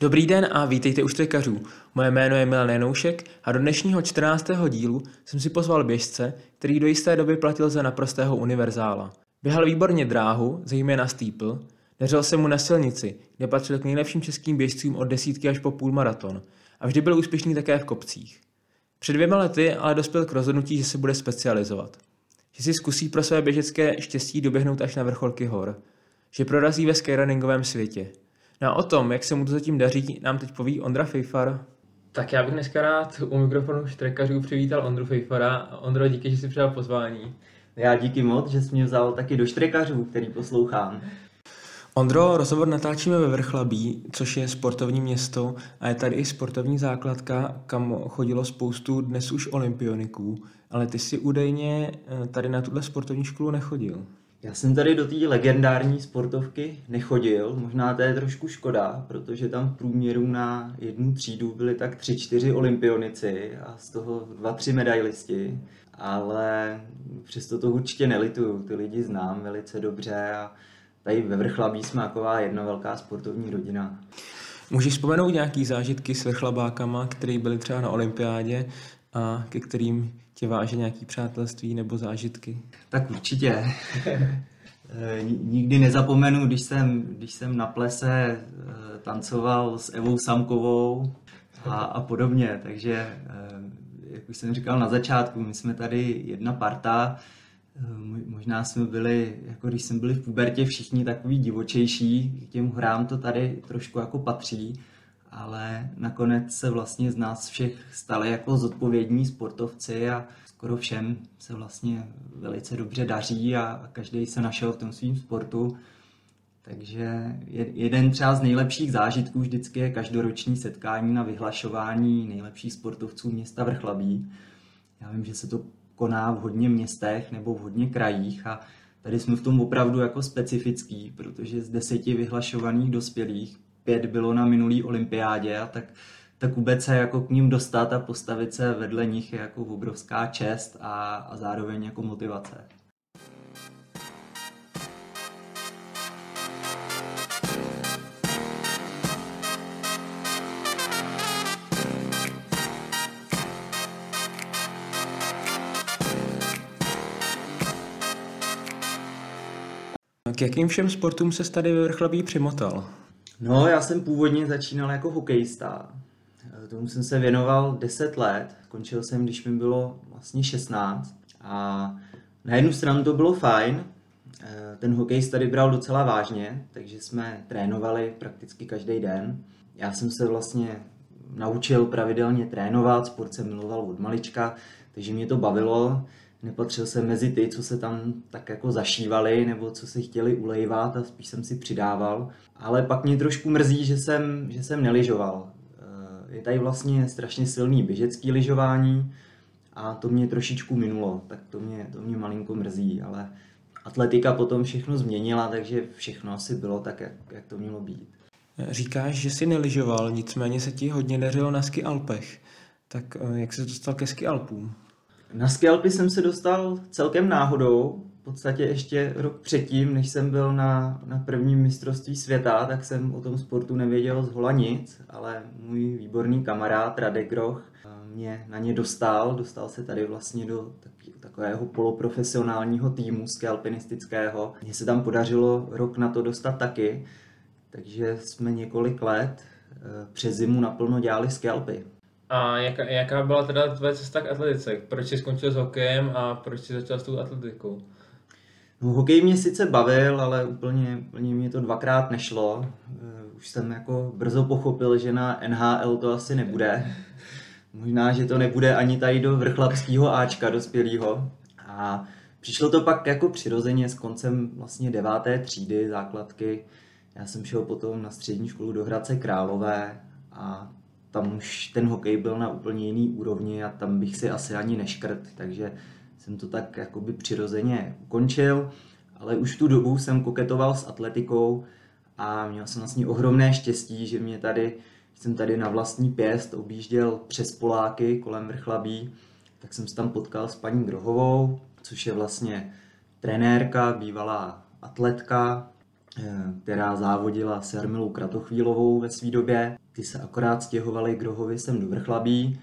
Dobrý den a vítejte u Štrekařů. Moje jméno je Milan Janoušek a do dnešního 14. dílu jsem si pozval běžce, který do jisté doby platil za naprostého univerzála. Běhal výborně dráhu, zejména stýpl, dařil se mu na silnici, kde patřil k nejlepším českým běžcům od desítky až po půlmaraton a vždy byl úspěšný také v kopcích. Před 2 lety ale dospěl k rozhodnutí, že se bude specializovat. Že si zkusí pro své běžecké štěstí doběhnout až na vrcholky hor. Že prorazí ve skyrunningovém světě. No a o tom, jak se mu to zatím daří, nám teď poví Ondra Fejfar. Tak já bych dneska rád u mikrofonu Štrekařů přivítal Ondru Fejfara. Ondro, díky, že jsi přijal pozvání. Já díky moc, že jsi mě vzal taky do Štrekařů, který poslouchám. Ondro, rozhovor natáčíme ve Vrchlabí, což je sportovní město a je tady i sportovní základka, kam chodilo spoustu dnes už olympioniků, ale ty jsi údajně tady na tuhle sportovní školu nechodil. Já jsem tady do té legendární sportovky nechodil, možná to je trošku škoda, protože tam v průměru na jednu třídu byly tak 3-4 olympionici a z toho 2-3 medailisti, ale přesto to určitě nelituju, ty lidi znám velice dobře a tady ve Vrchlabí jsme taková jedna velká sportovní rodina. Můžeš vzpomenout nějaký zážitky s vrchlabákama, který byli třeba na olympiádě a ke kterým tě váže nějaký přátelství nebo zážitky? Tak určitě. Nikdy nezapomenu, když jsem na plese tancoval s Evou Samkovou a podobně. Takže, jak už jsem říkal na začátku, my jsme tady jedna parta. Možná jsme byli, jako když jsme byli v pubertě, všichni takový divočejší, k těm hrám to tady trošku jako patří, ale nakonec se vlastně z nás všech stali jako zodpovědní sportovci a skoro všem se vlastně velice dobře daří a každý se našel v tom svým sportu. Takže jeden třeba z nejlepších zážitků vždycky je každoroční setkání na vyhlašování nejlepších sportovců města Vrchlabí. Já vím, že se to koná v hodně městech nebo v hodně krajích a tady jsme v tom opravdu jako specifický, protože z 10 vyhlašovaných dospělých 5 bylo na minulý olympiádě a tak vůbec se jako k ním dostat a postavit se vedle nich je jako obrovská čest a zároveň jako motivace. K jakým všem sportům ses tady ve Vrchlabí přimotal? No, já jsem původně začínal jako hokejista. Tomu jsem se věnoval 10 let. Končil jsem, když mi bylo vlastně 16. A na jednu stranu to bylo fajn. Ten hokej se tady bral docela vážně, takže jsme trénovali prakticky každý den. Já jsem se vlastně naučil pravidelně trénovat, sport jsem miloval od malička, takže mě to bavilo. Nepatřil jsem mezi ty, co se tam tak jako zašívali nebo co si chtěli ulejvat a spíš jsem si přidával. Ale pak mě trošku mrzí, že jsem nelyžoval. Je tady vlastně strašně silný běžecký lyžování a to mě trošičku minulo, tak to mě malinko mrzí, ale atletika potom všechno změnila, takže všechno asi bylo tak, jak to mělo být. Říkáš, že jsi nelyžoval, nicméně se ti hodně dařilo na ski Alpech. Tak jak se dostal ke ski Alpům? Na ski Alpy jsem se dostal celkem náhodou, v podstatě ještě rok předtím, než jsem byl na prvním mistrovství světa, tak jsem o tom sportu nevěděl zhola nic, ale můj výborný kamarád Radek Roh mě na ně dostal se tady vlastně do takového poloprofesionálního týmu ski alpinistického. Mně se tam podařilo rok na to dostat taky, takže jsme několik let přes zimu naplno dělali ski Alpy. A jaká byla teda tvoje cesta k atletice? Proč jsi skončil s hokejem a proč jsi začal s tou atletikou? No, hokej mě sice bavil, ale úplně mě to 2x nešlo. Už jsem jako brzo pochopil, že na NHL to asi nebude. Možná, že to nebude ani tady do vrchlabského Ačka dospělého. A přišlo to pak jako přirozeně s koncem vlastně 9. třídy základky. Já jsem šel potom na střední školu do Hradce Králové a tam už ten hokej byl na úplně jiný úrovni a tam bych si asi ani neškrt, takže jsem to tak jakoby přirozeně ukončil, ale už v tu dobu jsem koketoval s atletikou a měl jsem vlastně ohromné štěstí, že jsem tady na vlastní pěst objížděl přes Poláky kolem Vrchlabí, tak jsem se tam potkal s paní Grohovou, což je vlastně trenérka, bývalá atletka, která závodila s Jarmilou Kratochvílovou ve své době. Ty se akorát stěhovali Grohovi sem do Vrchlabí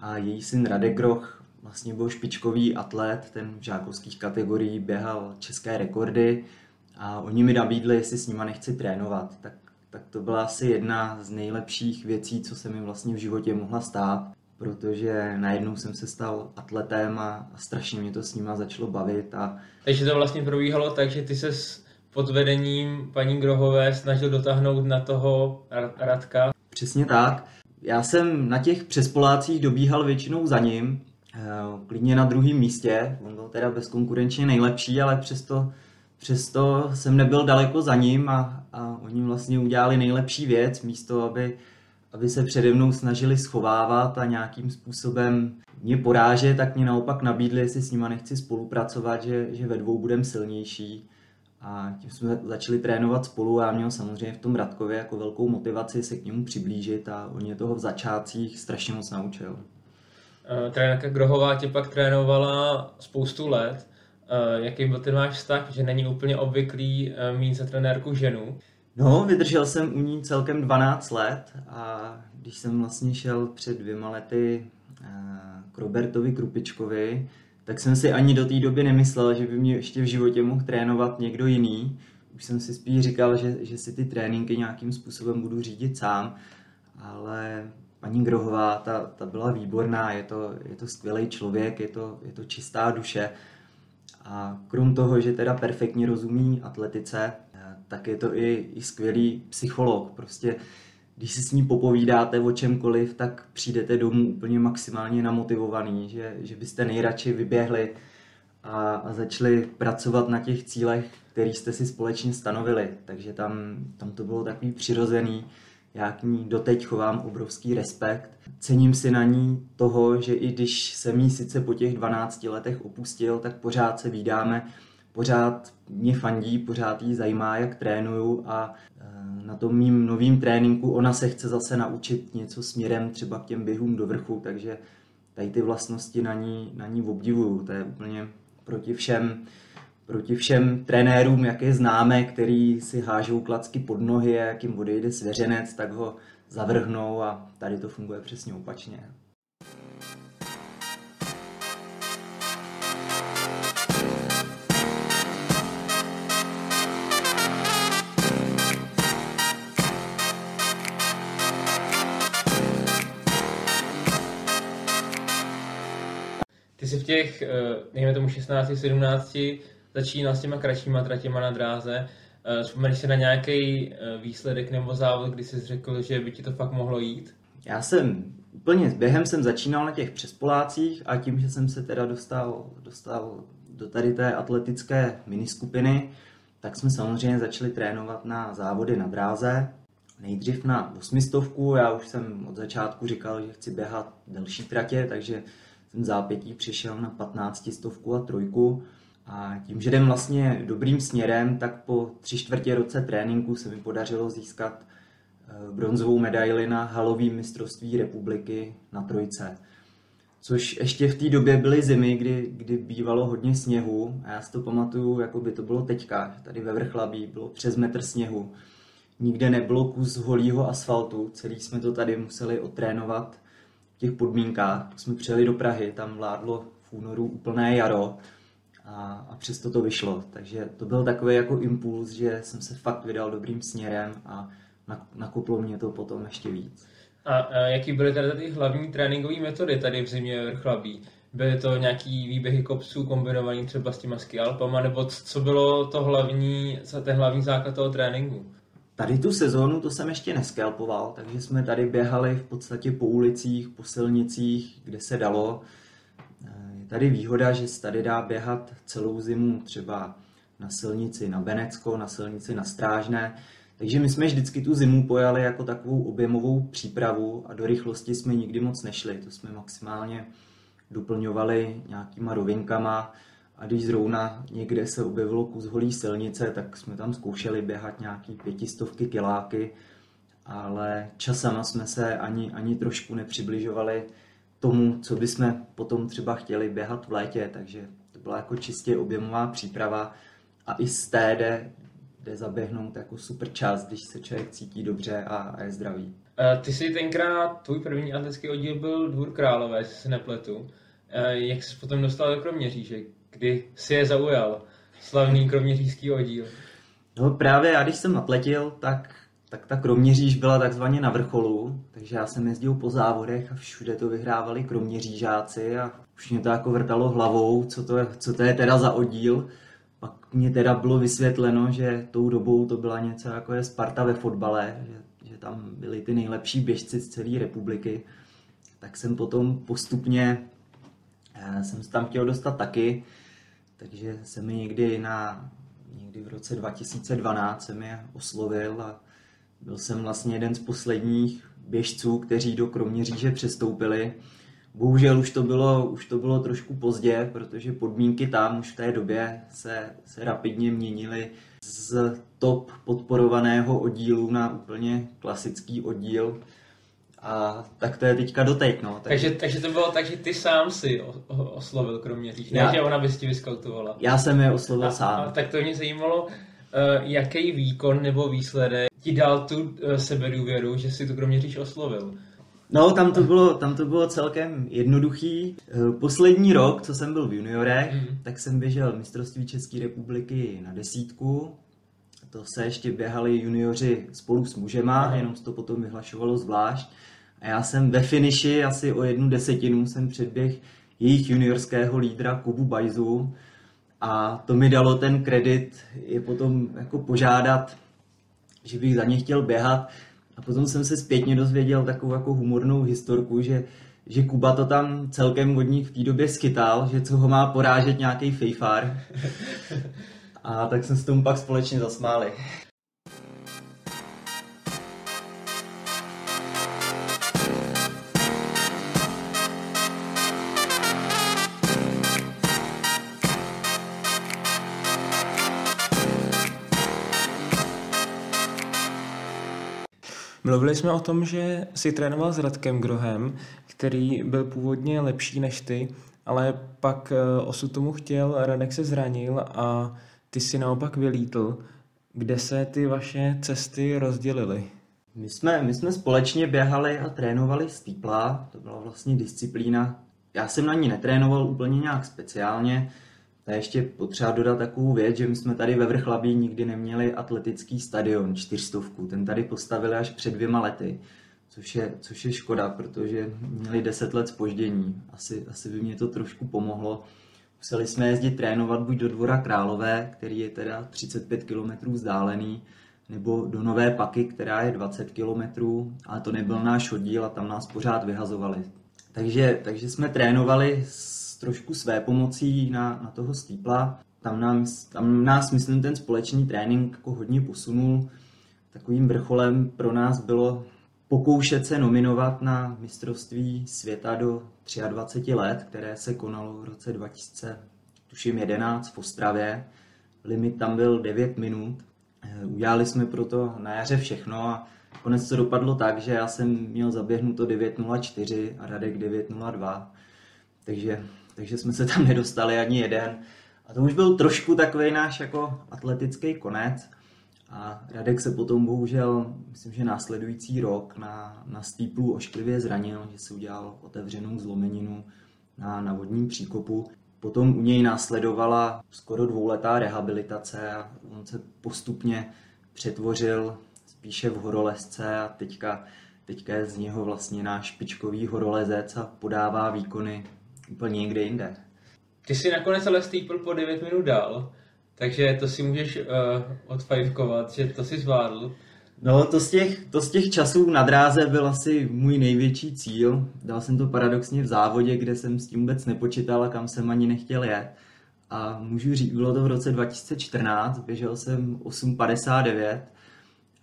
a její syn Radek Roh vlastně byl špičkový atlet, ten v žákovských kategorií běhal české rekordy a oni mi nabídli, jestli s nima nechci trénovat. Tak to byla asi jedna z nejlepších věcí, co se mi vlastně v životě mohla stát, protože najednou jsem se stal atletem a strašně mě to s nima začalo bavit. Takže to vlastně probíhalo tak, že ty ses pod vedením paní Grohové snažil dotáhnout na toho Radka. Přesně tak. Já jsem na těch přespolácích dobíhal většinou za ním, klidně na druhém místě, on byl teda bezkonkurenčně nejlepší, ale přesto jsem nebyl daleko za ním a oni vlastně udělali nejlepší věc, místo aby se přede mnou snažili schovávat a nějakým způsobem mě porážet, tak mě naopak nabídli, jestli s nima nechci spolupracovat, že ve dvou budem silnější. A tím jsme začali trénovat spolu a já měl samozřejmě v tom Radkově jako velkou motivaci se k němu přiblížit a on mě toho v začátcích strašně moc naučil. Trenérka Grohová tě pak trénovala spoustu let. Jaký byl ten váš vztah, že není úplně obvyklý mít za trenérku ženu? No, vydržel jsem u ní celkem 12 let a když jsem vlastně šel před 2 lety k Robertovi Krupičkovi, tak jsem si ani do té doby nemyslel, že by mě ještě v životě mohl trénovat někdo jiný. Už jsem si spíš říkal, že si ty tréninky nějakým způsobem budu řídit sám, ale paní Grohová, ta byla výborná, je to skvělý člověk, je to čistá duše. A krom toho, že teda perfektně rozumí atletice, tak je to i skvělý psycholog. Prostě, když si s ní popovídáte o čemkoliv, tak přijdete domů úplně maximálně namotivovaný, že byste nejradši vyběhli a začali pracovat na těch cílech, které jste si společně stanovili. Takže tam to bylo takový přirozený. Já k ní doteď chovám obrovský respekt. Cením si na ní toho, že i když jsem jí sice po těch 12 letech opustil, tak pořád se vídáme, pořád mě fandí, pořád jí zajímá, jak trénuju a na tom mým novým tréninku ona se chce zase naučit něco směrem třeba k těm běhům do vrchu, takže tady ty vlastnosti na ní obdivuju. To je úplně proti všem trenérům, jak je známe, který si hážou klacky pod nohy a jak jim odejde svěřenec, tak ho zavrhnou a tady to funguje přesně opačně. Ty jsi v těch, nejme tomu 16-17, začínal s těma kratšíma tratěma na dráze. Vzpomeneš si na nějaký výsledek nebo závod, kdy jsi řekl, že by ti to fakt mohlo jít? Já jsem úplně během začínal na těch přespolácích a tím, že jsem se teda dostal do tady té atletické miniskupiny, tak jsme samozřejmě začali trénovat na závody na dráze. Nejdřív na 800, já už jsem od začátku říkal, že chci běhat delší tratě, takže jsem zápětí přišel na 1500 a 300. A tím, že jdem vlastně dobrým směrem, tak po 3/4 roce tréninku se mi podařilo získat bronzovou medaili na halovém mistrovství republiky na 300. Což ještě v té době byly zimy, kdy bývalo hodně sněhu a já si to pamatuju, jako by to bylo teďka, že tady ve Vrchlabí bylo přes metr sněhu. Nikde nebylo kus holýho asfaltu, celý jsme to tady museli otrénovat v těch podmínkách. Jsme přijeli do Prahy, tam vládlo v únoru úplné jaro. A přesto to vyšlo, takže to byl takový jako impuls, že jsem se fakt vydal dobrým směrem a nakoplo mě to potom ještě víc. A jaký byly tady ty hlavní tréninkové metody tady v zimě ve Vrchlabí? Byly to nějaký výběhy kopců kombinovaný třeba s těma ski Alpama, nebo co bylo to hlavní, ten hlavní základ toho tréninku? Tady tu sezónu to jsem ještě neskalpoval, takže jsme tady běhali v podstatě po ulicích, po silnicích, kde se dalo. Je tady výhoda, že se tady dá běhat celou zimu třeba na silnici na Benecko, na silnici na Strážné, takže my jsme vždycky tu zimu pojali jako takovou objemovou přípravu a do rychlosti jsme nikdy moc nešli, to jsme maximálně doplňovali nějakýma rovinkama a když zrovna někde se objevilo kus holí silnice, tak jsme tam zkoušeli běhat nějaký 500 kiláky, ale časama jsme se ani trošku nepřibližovali tomu, co bychom potom třeba chtěli běhat v létě, takže to byla jako čistě objemová příprava a i z té jde zaběhnout jako super čas, když se člověk cítí dobře a je zdravý. Ty jsi tenkrát, tvůj první atletický oddíl byl Dvůr Králové, jestli se nepletu. Jak jsi potom dostal do Kroměříže? Kdy jsi je zaujal? Slavný kroměřížský oddíl. No právě já, když jsem atletil, tak ta Kroměříž byla takzvaně na vrcholu, takže já jsem jezdil po závodech a všude to vyhrávali kroměřížáci a už mě to jako vrtalo hlavou, co to je teda za oddíl. Pak mě teda bylo vysvětleno, že tou dobou to byla něco jako je Sparta ve fotbale, že tam byli ty nejlepší běžci z celé republiky. Tak jsem potom postupně, jsem se tam chtěl dostat taky, takže se mi někdy v roce 2012 se mě oslovil a byl jsem vlastně jeden z posledních běžců, kteří do Kroměříže přestoupili. Bohužel už to bylo trošku pozdě, protože podmínky tam už v té době se rapidně měnily z top podporovaného oddílu na úplně klasický oddíl. A tak to je teďka doteď, no. Takže to bylo tak, že ty sám si oslovil Kroměříž, ne, že ona by si ti vyskautovala. Já jsem je oslovil sám. A tak to mě zajímalo, jaký výkon nebo výsledek ti dal tu sebedůvěru, že si tu Kroměříž oslovil. No, tam to bylo celkem jednoduchý. Poslední rok, co jsem byl v juniorech, tak jsem běžel mistrovství České republiky na 10. To se ještě běhali junioři spolu s mužema, jenom se to potom vyhlašovalo zvlášť. A já jsem ve finiši asi o 1/10 jsem předběhl jejich juniorského lídra Kubu Bajzu. A to mi dalo ten kredit je potom jako požádat, že bych za ně chtěl běhat. A potom jsem se zpětně dozvěděl takovou jako humornou historku, že Kuba to tam celkem od nich v té době schytal, že co ho má porážet nějaký Fejfar. A tak jsme se tomu pak společně zasmáli. Mluvili jsme o tom, že jsi trénoval s Radkem Grohem, který byl původně lepší než ty, ale pak osud tomu chtěl, Radek se zranil a ty si naopak vylítl. Kde se ty vaše cesty rozdělily? My jsme společně běhali a trénovali stýpla, to byla vlastně disciplína. Já jsem na ní netrénoval úplně nějak speciálně. To je ještě potřeba dodat takovou věc, že my jsme tady ve Vrchlabí nikdy neměli atletický stadion 400, ten tady postavili až před 2 lety, což je škoda, protože měli 10 let zpoždění. Asi by mě to trošku pomohlo. Museli jsme jezdit trénovat buď do Dvora Králové, který je teda 35 km vzdálený, nebo do Nové Paky, která je 20 km, ale to nebyl náš oddíl a tam nás pořád vyhazovali. Takže jsme trénovali s trošku své pomocí na toho stýpla. Tam nás, myslím, ten společný trénink jako hodně posunul. Takovým vrcholem pro nás bylo pokoušet se nominovat na mistrovství světa do 23 let, které se konalo v roce 2011 v Ostravě. Limit tam byl 9 minut. Udělali jsme proto na jaře všechno a konec to dopadlo tak, že já jsem měl zaběhnuto 9.04 a Radek 9.02. Takže jsme se tam nedostali ani jeden. A to už byl trošku takovej náš jako atletický konec. A Radek se potom bohužel, myslím, že následující rok na stýplu ošklivě zranil, že si udělal otevřenou zlomeninu na vodním příkopu. Potom u něj následovala skoro 2letá rehabilitace a on se postupně přetvořil spíše v horolezce a teďka je z něho vlastně náš špičkový horolezec a podává výkony úplně někde jinde. Ty si nakonec ale stýpl po 9 minut dal. Takže to si můžeš odfajfkovat, že to si zvládl. No to z těch časů na dráze byl asi můj největší cíl. Dal jsem to paradoxně v závodě, kde jsem s tím vůbec nepočítal a kam jsem ani nechtěl jet. A můžu říct, bylo to v roce 2014, běžel jsem 8.59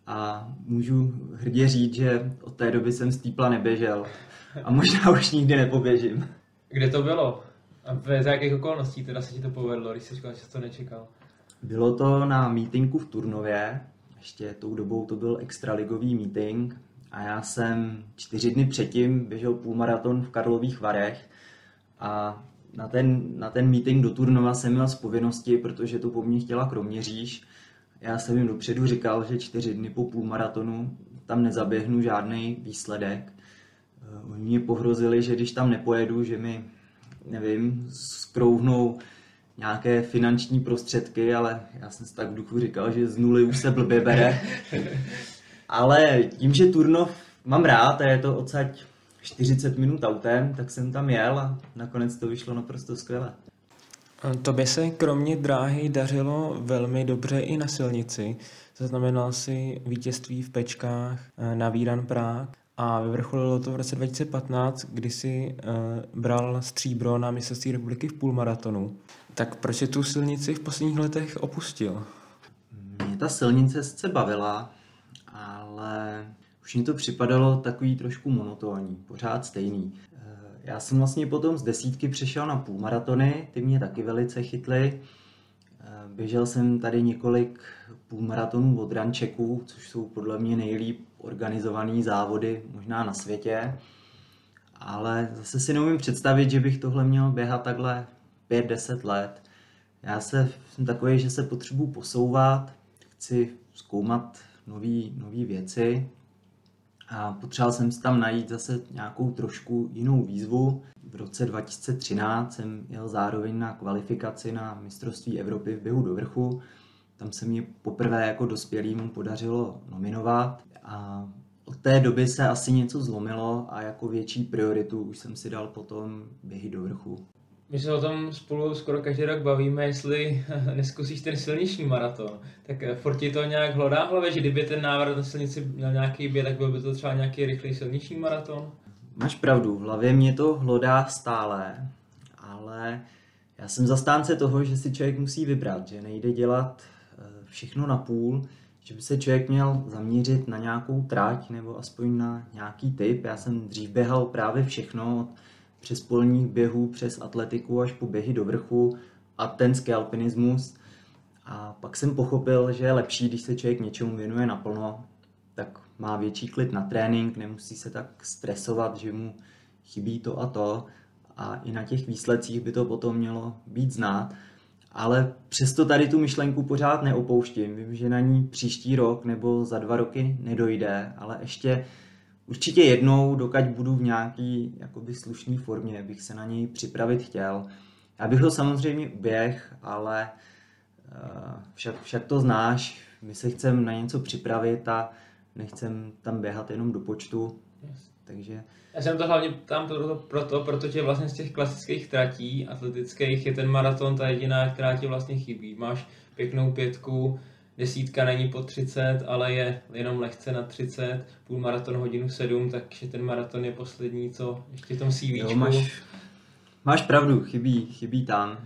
a můžu hrdě říct, že od té doby jsem stýpla neběžel. A možná už nikdy nepoběžím. Kde to bylo? A ve jakých okolností teda se ti to povedlo, když jsi říkal, že jsi to nečekal? Bylo to na mítinku v Turnově, ještě tou dobou to byl extraligový mítink a já jsem 4 dny předtím běžel půlmaraton v Karlových Varech a na ten mítink do Turnova jsem měl z povinnosti, protože to po mně chtěla Kroměříž. Já jsem jim dopředu říkal, že 4 dny po půlmaratonu tam nezaběhnu žádný výsledek. Oni mě pohrozili, že když tam nepojedu, že mi, nevím, skrouhnou nějaké finanční prostředky, ale já jsem si tak v duchu říkal, že z nuly už se blbě bere. Ale tím, že Turnov mám rád a je to odsaď 40 minut autem, tak jsem tam jel a nakonec to vyšlo naprosto skvěle. Tobě se kromě dráhy dařilo velmi dobře i na silnici. Zaznamenal si vítězství v Pečkách na Víran Prague a vyvrcholilo to v roce 2015, kdy si bral stříbro na mistrovství republiky v půlmaratonu. Tak proč jsi tu silnici v posledních letech opustil? Mě ta silnice sice bavila, ale už mi to připadalo takový trošku monotónní, pořád stejný. Já jsem vlastně potom z 10 přešel na půlmaratony, ty mě taky velice chytly. Běžel jsem tady několik půlmaratonů od Rančeků, což jsou podle mě nejlíp organizované závody možná na světě. Ale zase si neumím představit, že bych tohle měl běhat takhle 5-10 let. Já jsem takový, že se potřebuji posouvat, chci zkoumat nové věci. A potřeboval jsem si tam najít zase nějakou trošku jinou výzvu. V roce 2013 jsem jel zároveň na kvalifikaci na mistrovství Evropy v běhu do vrchu. Tam se mě poprvé jako dospělým podařilo nominovat. A od té doby se asi něco zlomilo a jako větší prioritu už jsem si dal potom běhy do vrchu. My se o tom spolu skoro každý rok bavíme, jestli neskusíš ten silniční maraton. Tak furt ti to nějak hlodá v hlavě, že kdyby ten návrat na silnici měl nějaký běh, tak byl by to třeba nějaký rychlý silniční maraton? Máš pravdu, v hlavě mě to hlodá stále, ale já jsem zastánce toho, že si člověk musí vybrat, že nejde dělat všechno na půl, že by se člověk měl zaměřit na nějakou trať nebo aspoň na nějaký typ. Já jsem dřív běhal právě všechno, přes polních běhů, přes atletiku až po běhy do vrchu a tenský alpinismus. A pak jsem pochopil, že je lepší, když se člověk něčemu věnuje naplno, tak má větší klid na trénink, nemusí se tak stresovat, že mu chybí to a to. A i na těch výsledcích by to potom mělo být znát. Ale přesto tady tu myšlenku pořád neopouštím. Vím, že na ní příští rok nebo za 2 roky nedojde, ale ještě určitě jednou, dokud budu v nějaký jakoby slušný formě, bych se na něj připravit chtěl. Já bych ho samozřejmě uběhl, ale však to znáš, my se chceme na něco připravit a nechcem tam běhat jenom do počtu. Yes. Takže já jsem to hlavně tam proto, protože vlastně z těch klasických tratí atletických je ten maraton ta jediná, která ti vlastně chybí. Máš pěknou 5, 10 není pod 30, ale je jenom lehce na 30, půlmaraton hodinu 7, takže ten maraton je poslední, co ještě v tom CVčku. Jo, máš pravdu, chybí tam.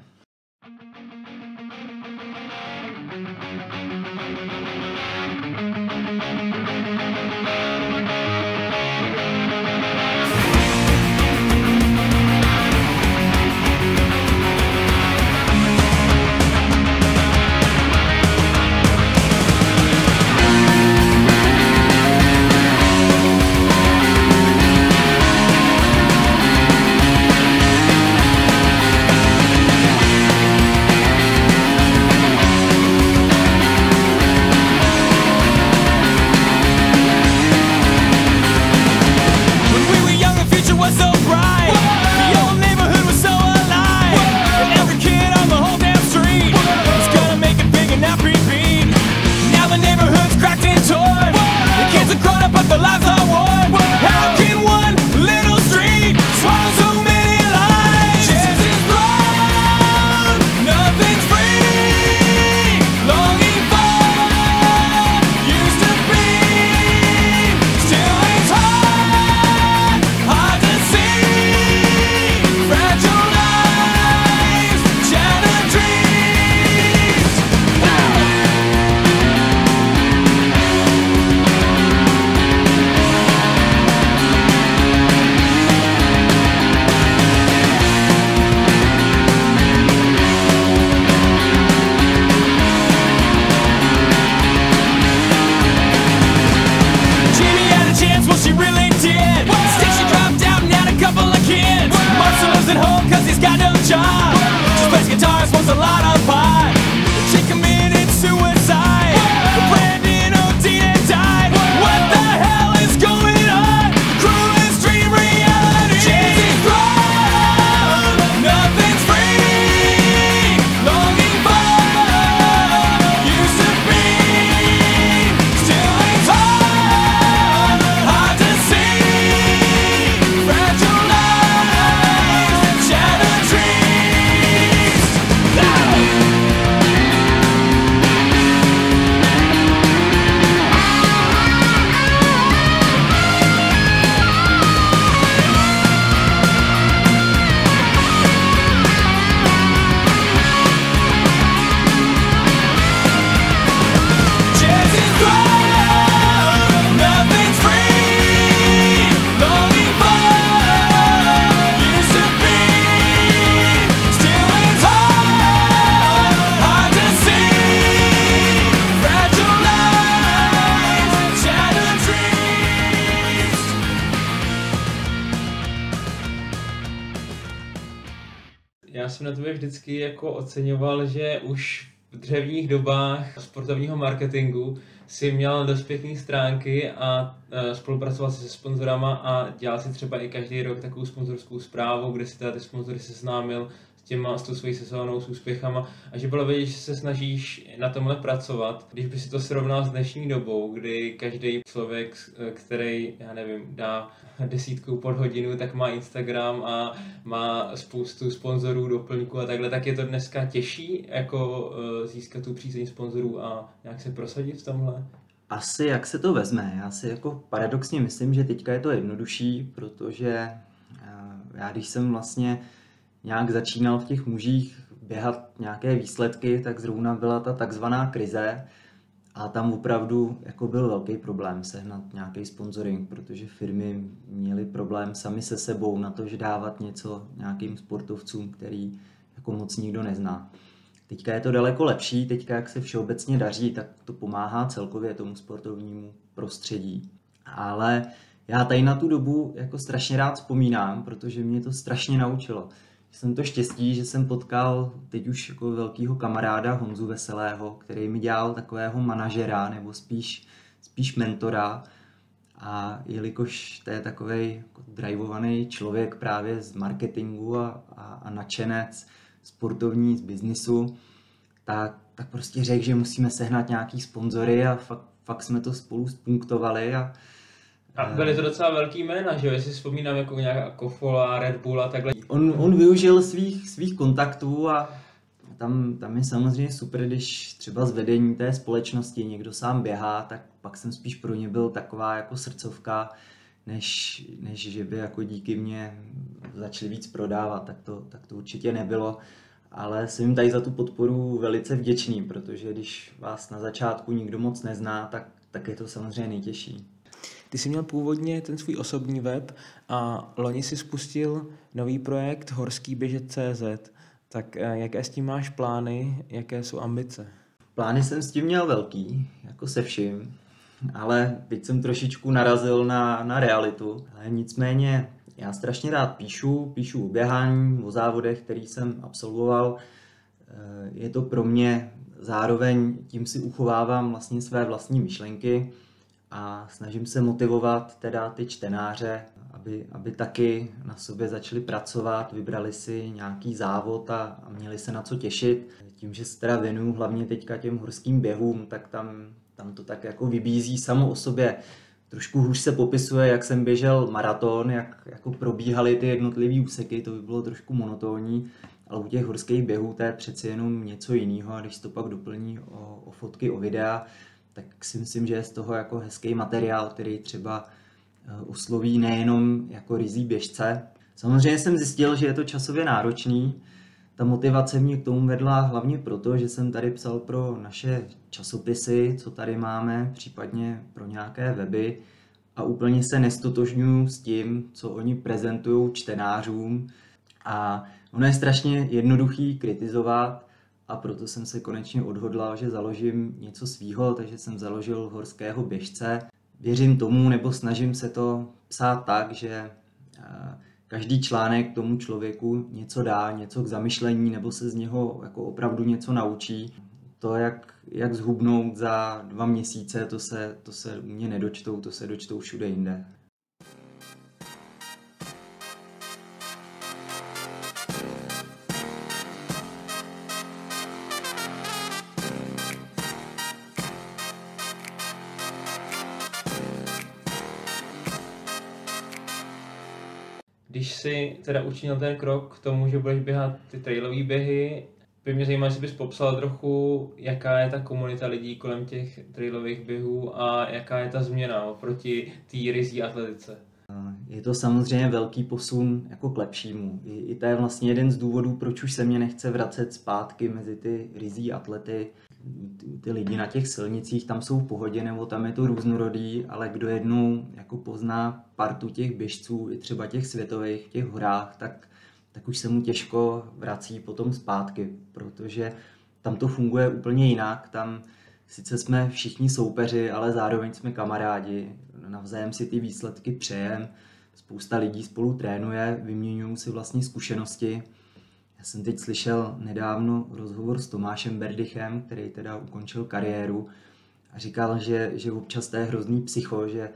já jsem na tobě vždycky jako oceňoval, že už v dřevních dobách sportovního marketingu si měl dost pěkný stránky a spolupracoval si se sponzorama a dělal si třeba i každý rok takovou sponzorskou zprávu, kde si teda ty sponzory seznámil s tou svojí sezónou, s úspěchama, a že bylo vidět, že se snažíš na tomhle pracovat. Když by si to srovnal s dnešní dobou, kdy každý člověk, který, já nevím, dá 10 pod hodinu, tak má Instagram a má spoustu sponzorů, doplňků a takhle, tak je to dneska těžší jako získat tu přízeň sponzorů a nějak se prosadit v tomhle? Asi jak se to vezme. Já si jako paradoxně myslím, že teďka je to jednodušší, protože já když jsem vlastně nějak začínal v těch mužích běhat nějaké výsledky, tak zrovna byla ta takzvaná krize a tam opravdu jako byl velký problém sehnat nějaký sponsoring, protože firmy měly problém sami se sebou na to, že dávat něco nějakým sportovcům, který jako moc nikdo nezná. Teďka je to daleko lepší, teďka jak se všeobecně daří, tak to pomáhá celkově tomu sportovnímu prostředí. Ale já tady na tu dobu jako strašně rád vzpomínám, protože mě to strašně naučilo. Jsem to štěstí, že jsem potkal teď už jako velkýho kamaráda Honzu Veselého, který mi dělal takového manažera, nebo spíš mentora. A jelikož to je takovej jako drivovaný člověk právě z marketingu a nadšenec sportovní, z biznisu, tak prostě řekl, že musíme sehnat nějaký sponzory a fakt jsme to spolu spunktovali. A byly to docela velký jména, že jo? Jestli vzpomínám jako nějaká Kofola, Red Bull a takhle. On využil svých kontaktů a tam je samozřejmě super, když třeba z vedení té společnosti někdo sám běhá, tak pak jsem spíš pro ně byl taková jako srdcovka, než že by jako díky mně začali víc prodávat, tak to určitě nebylo. Ale jsem jim tady za tu podporu velice vděčný, protože když vás na začátku nikdo moc nezná, tak je to samozřejmě nejtěžší. Ty jsi měl původně ten svůj osobní web a loni si spustil nový projekt horskybezec.cz. Tak jaké s tím máš plány, jaké jsou ambice? Plány jsem s tím měl velký, jako se vším, ale teď jsem trošičku narazil na realitu. Ale nicméně já strašně rád píšu o běhání, o závodech, který jsem absolvoval. Je to pro mě zároveň, tím si uchovávám vlastně své vlastní myšlenky, a snažím se motivovat teda ty čtenáře, aby taky na sobě začali pracovat, vybrali si nějaký závod a měli se na co těšit. Tím, že se teda věnuju hlavně teďka těm horským běhům, tak tam to tak jako vybízí samo o sobě. Trošku hůř se popisuje, jak jsem běžel maraton, jak jako probíhaly ty jednotlivé úseky, to by bylo trošku monotónní, ale u těch horských běhů to je přeci jenom něco jiného, a když se to pak doplní o fotky, o videa, tak si myslím, že je z toho jako hezký materiál, který třeba osloví nejenom jako ryzí běžce. Samozřejmě jsem zjistil, že je to časově náročný. Ta motivace mě k tomu vedla hlavně proto, že jsem tady psal pro naše časopisy, co tady máme, případně pro nějaké weby, a úplně se nestotožňuji s tím, co oni prezentují čtenářům. A ono je strašně jednoduchý kritizovat, a proto jsem se konečně odhodlal, že založím něco svýho, takže jsem založil horského běžce. Věřím tomu, nebo snažím se to psát tak, že každý článek tomu člověku něco dá, něco k zamyšlení, nebo se z něho jako opravdu něco naučí. To, jak zhubnout za 2 měsíce, to se u mě nedočtou, to se dočtou všude jinde. Když jsi teda učinil ten krok k tomu, že budeš běhat ty trailové běhy, by mě zajímalo, jestli bys popsal trochu, jaká je ta komunita lidí kolem těch trailových běhů a jaká je ta změna oproti té ryzí atletice. Je to samozřejmě velký posun jako k lepšímu. I to je vlastně jeden z důvodů, proč už se mě nechce vracet zpátky mezi ty ryzí atlety. Ty lidi na těch silnicích, tam jsou v pohodě, nebo tam je to různorodý, ale kdo jednou jako pozná partu těch běžců, i třeba těch světových, těch horách, tak už se mu těžko vrací potom zpátky, protože tam to funguje úplně jinak. Tam sice jsme všichni soupeři, ale zároveň jsme kamarádi, navzájem si ty výsledky přejem, spousta lidí spolu trénuje, vyměňují si vlastně zkušenosti. Já jsem teď slyšel nedávno rozhovor s Tomášem Berdychem, který teda ukončil kariéru a říkal, že občas to je hrozný psycho, že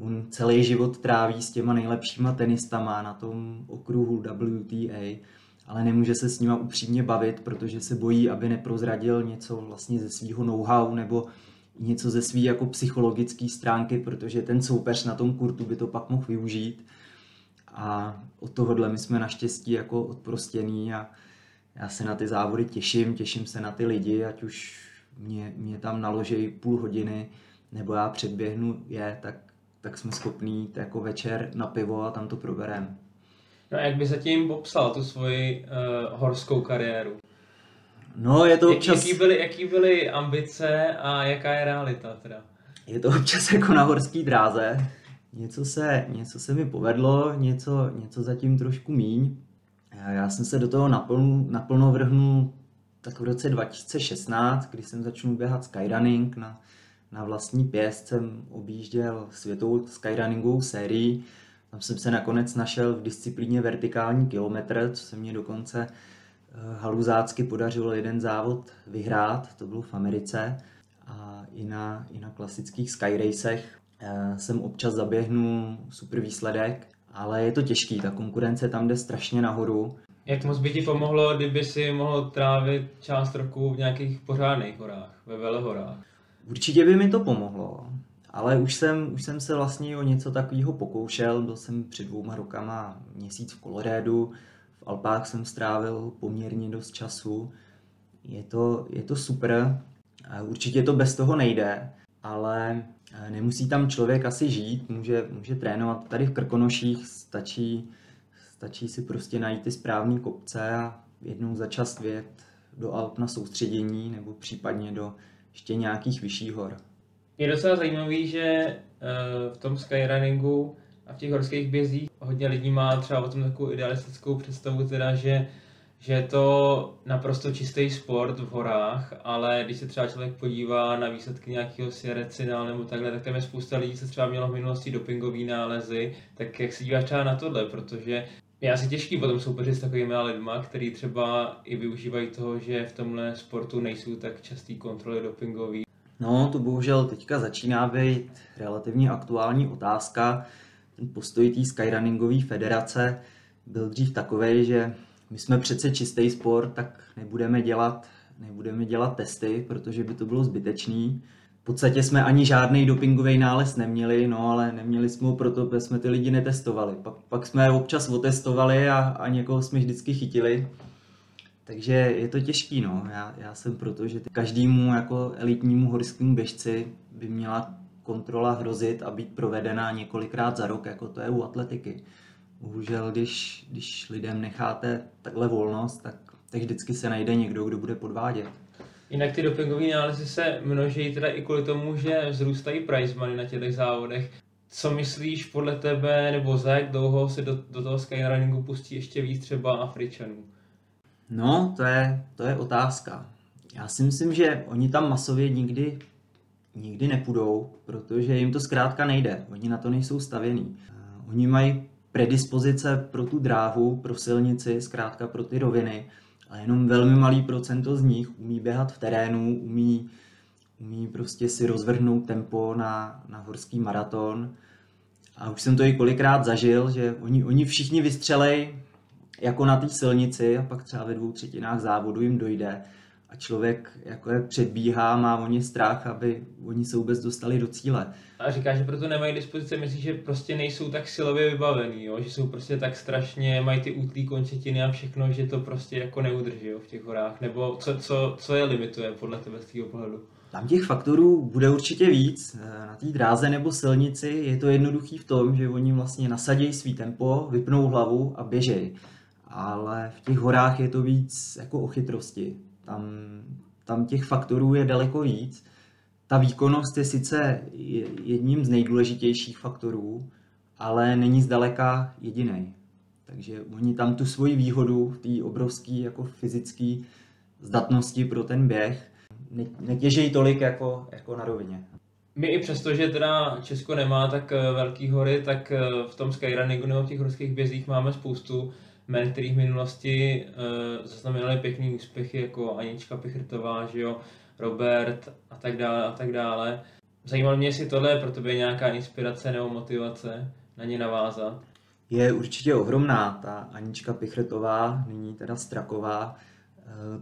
on celý život tráví s těma nejlepšíma tenistama na tom okruhu WTA, ale nemůže se s nima upřímně bavit, protože se bojí, aby neprozradil něco vlastně ze svýho know-how nebo něco ze svý jako psychologické stránky, protože ten soupeř na tom kurtu by to pak mohl využít. A od tohohle my jsme naštěstí jako odprostěný a já se na ty závody těším se na ty lidi, ať už mě tam naloží půl hodiny nebo já předběhnu je, tak jsme schopní jako večer na pivo a tam to probereme. No a jak by zatím popsal tu svoji horskou kariéru? No, je to občas... Jaký byly ambice a jaká je realita teda? Je to občas jako na horský dráze. Něco se mi povedlo, něco zatím trošku míň. Já jsem se do toho naplno vrhnul tak v roce 2016, kdy jsem začal běhat skyrunning. Na vlastní pěst jsem objížděl světovou skyrunningovou sérii. Tam jsem se nakonec našel v disciplíně vertikální kilometr, co se mě dokonce haluzácky podařilo jeden závod vyhrát, to bylo v Americe. A i na klasických skyracech jsem občas zaběhnu super výsledek, ale je to těžký, ta konkurence tam jde strašně nahoru. Jak moc by ti pomohlo, kdyby si mohl trávit část roku v nějakých pořádných horách, ve velehorách? Určitě by mi to pomohlo, ale už jsem se vlastně o něco takového pokoušel, byl jsem před 2 rokama měsíc v Kolorádu, v Alpách jsem strávil poměrně dost času, je to super, určitě to bez toho nejde, ale nemusí tam člověk asi žít, může trénovat tady v Krkonoších, stačí si prostě najít ty správný kopce a jednou za čas vjet do Alp na soustředění nebo případně do ještě nějakých vyšších hor. Je docela zajímavý, že v tom skyrunningu a v těch horských bězích hodně lidí má třeba o tom takovou idealistickou představu, teda, že je to naprosto čistý sport v horách, ale když se třeba člověk podívá na výsledky nějakého Sierre nebo takhle, tak tam je spousta lidí, co třeba mělo v minulosti dopingové nálezy, tak jak se díváš třeba na tohle, protože je asi těžký potom soupeřit s takovými lidma, který třeba i využívají toho, že v tomhle sportu nejsou tak častý kontroly dopingový. No, to bohužel teďka začíná být relativně aktuální otázka. Ten postoj té skyrunningové federace byl dřív takovej, že my jsme přece čistý sport, tak nebudeme dělat testy, protože by to bylo zbytečný. V podstatě jsme ani žádný dopingový nález neměli, no ale neměli jsme ho proto, protože jsme ty lidi netestovali. Pak jsme je občas otestovali a někoho jsme vždycky chytili. Takže je to těžký, no. Já jsem proto, že každému jako elitnímu horskému běžci by měla kontrola hrozit a být provedená několikrát za rok, jako to je u atletiky. Bohužel, když lidem necháte takhle volnost, tak vždycky se najde někdo, kdo bude podvádět. Jinak ty dopingové nálezy se množí teda i kvůli tomu, že vzrůstají prize money na těch závodech. Co myslíš podle tebe, nebo za jak dlouho se do toho skyrunningu pustí ještě víc třeba Afričanů? No, to je otázka. Já si myslím, že oni tam masově nikdy nepůjdou, protože jim to zkrátka nejde. Oni na to nejsou stavěný. Oni mají predispozice pro tu dráhu, pro silnici, zkrátka pro ty roviny, ale jenom velmi malý procento z nich umí běhat v terénu, umí prostě si rozvrhnout tempo na horský maraton. A už jsem to i kolikrát zažil, že oni všichni vystřelej jako na té silnici a pak třeba ve 2/3 závodu jim dojde a člověk jako je předbíhá, má o ně strach, aby oni se vůbec dostali do cíle. A říká, že proto nemají dispozice, myslíš, že prostě nejsou tak silově vybavený, jo? Že jsou prostě tak strašně, mají ty útlý končetiny a všechno, že to prostě jako neudrží v těch horách, nebo co je limituje podle tebe z tvého pohledu? Tam těch faktorů bude určitě víc, na té dráze nebo silnici je to jednoduchý v tom, že oni vlastně nasadí svý tempo, vypnou hlavu a běžejí. Ale v těch horách je to víc jako o chytrosti. Tam těch faktorů je daleko víc. Ta výkonnost je sice jedním z nejdůležitějších faktorů, ale není zdaleka jediný. Takže oni tam tu svoji výhodu, ty obrovské jako fyzické zdatnosti pro ten běh, netěžejí tolik jako na rovině. My i přesto, že teda Česko nemá tak velký hory, tak v tom skyrunningu nebo v těch horských bězích máme spoustu jmen, kterých v minulosti zaznamenali pěkný úspěchy, jako Anička Pichrtová, že jo, Robert a tak dále a tak dále. Zajímalo mě, jestli tohle je pro tebe nějaká inspirace nebo motivace na ně navázat. Je určitě ohromná ta Anička Pichrtová, nyní teda Straková.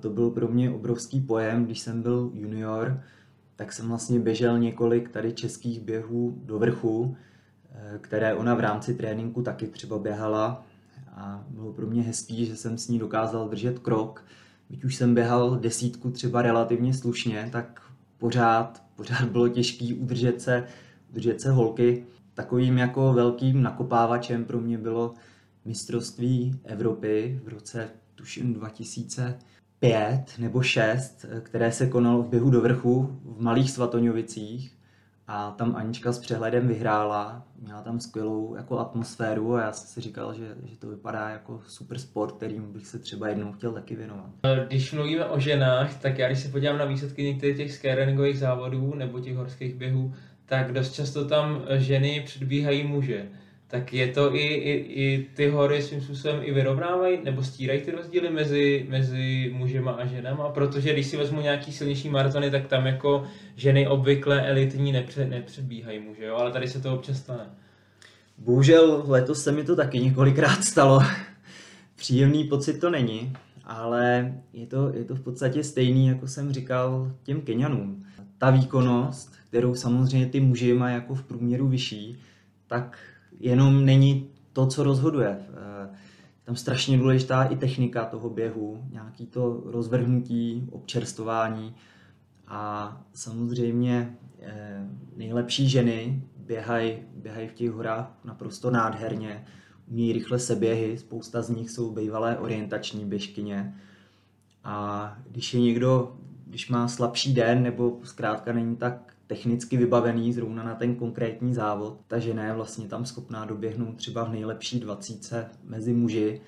To byl pro mě obrovský pojem, když jsem byl junior, tak jsem vlastně běžel několik tady českých běhů do vrchu, které ona v rámci tréninku taky třeba běhala a bylo pro mě hezký, že jsem s ní dokázal držet krok. Byť už jsem běhal desítku třeba relativně slušně, tak pořád bylo těžký udržet se holky. Takovým jako velkým nakopávačem pro mě bylo mistrovství Evropy v roce tuším 2005 nebo 2006, které se konalo v běhu do vrchu v Malých Svatoňovicích a tam Anička s přehledem vyhrála, měla tam skvělou jako atmosféru a já jsem si říkal, že to vypadá jako super sport, kterým bych se třeba jednou chtěl taky věnovat. Když mluvíme o ženách, tak já když se podívám na výsledky některých těch skyrunningových závodů nebo těch horských běhů, tak dost často tam ženy předbíhají muže. Tak je to i ty hory svým způsobem i vyrovnávají, nebo stírají ty rozdíly mezi mužema a ženama, protože když si vezmu nějaký silnější maratony, tak tam jako ženy obvykle elitní nepředbíhají muže, jo? Ale tady se to občas stane. Bohužel letos se mi to taky několikrát stalo. Příjemný pocit to není, ale je to v podstatě stejný, jako jsem říkal těm Keňanům. Ta výkonnost, kterou samozřejmě ty muži mají jako v průměru vyšší, tak jenom není to, co rozhoduje. Tam strašně důležitá i technika toho běhu, nějaký to rozvrhnutí, občerstování a samozřejmě nejlepší ženy běhají v těch horách naprosto nádherně, umějí rychle seběhy, spousta z nich jsou bývalé orientační běžkyně a když má slabší den nebo zkrátka není tak technicky vybavený zrovna na ten konkrétní závod, ta žena je vlastně tam schopná doběhnout třeba v nejlepší 20 mezi muži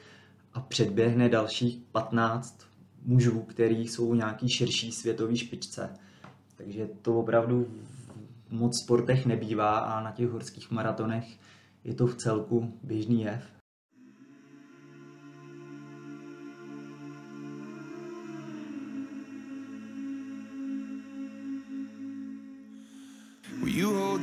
a předběhne dalších 15 mužů, který jsou nějaký širší světový špičce. Takže to opravdu v moc sportech nebývá a na těch horských maratonech je to v celku běžný jev. You hold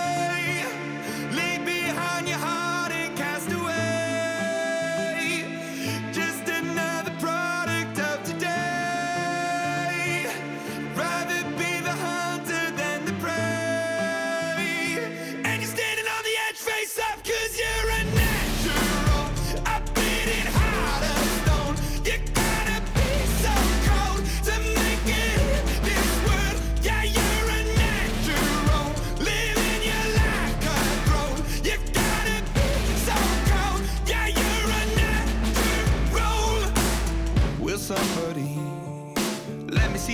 Leave behind your heart.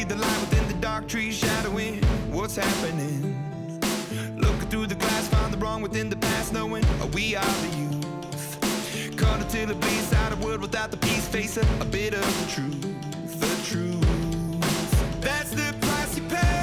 The light within the dark trees shadowing what's happening. Looking through the glass, find the wrong within the past, knowing we are the youth. Caught until it bleeds out of wood without the peace, face a bit of the truth, the truth. That's the price you pay.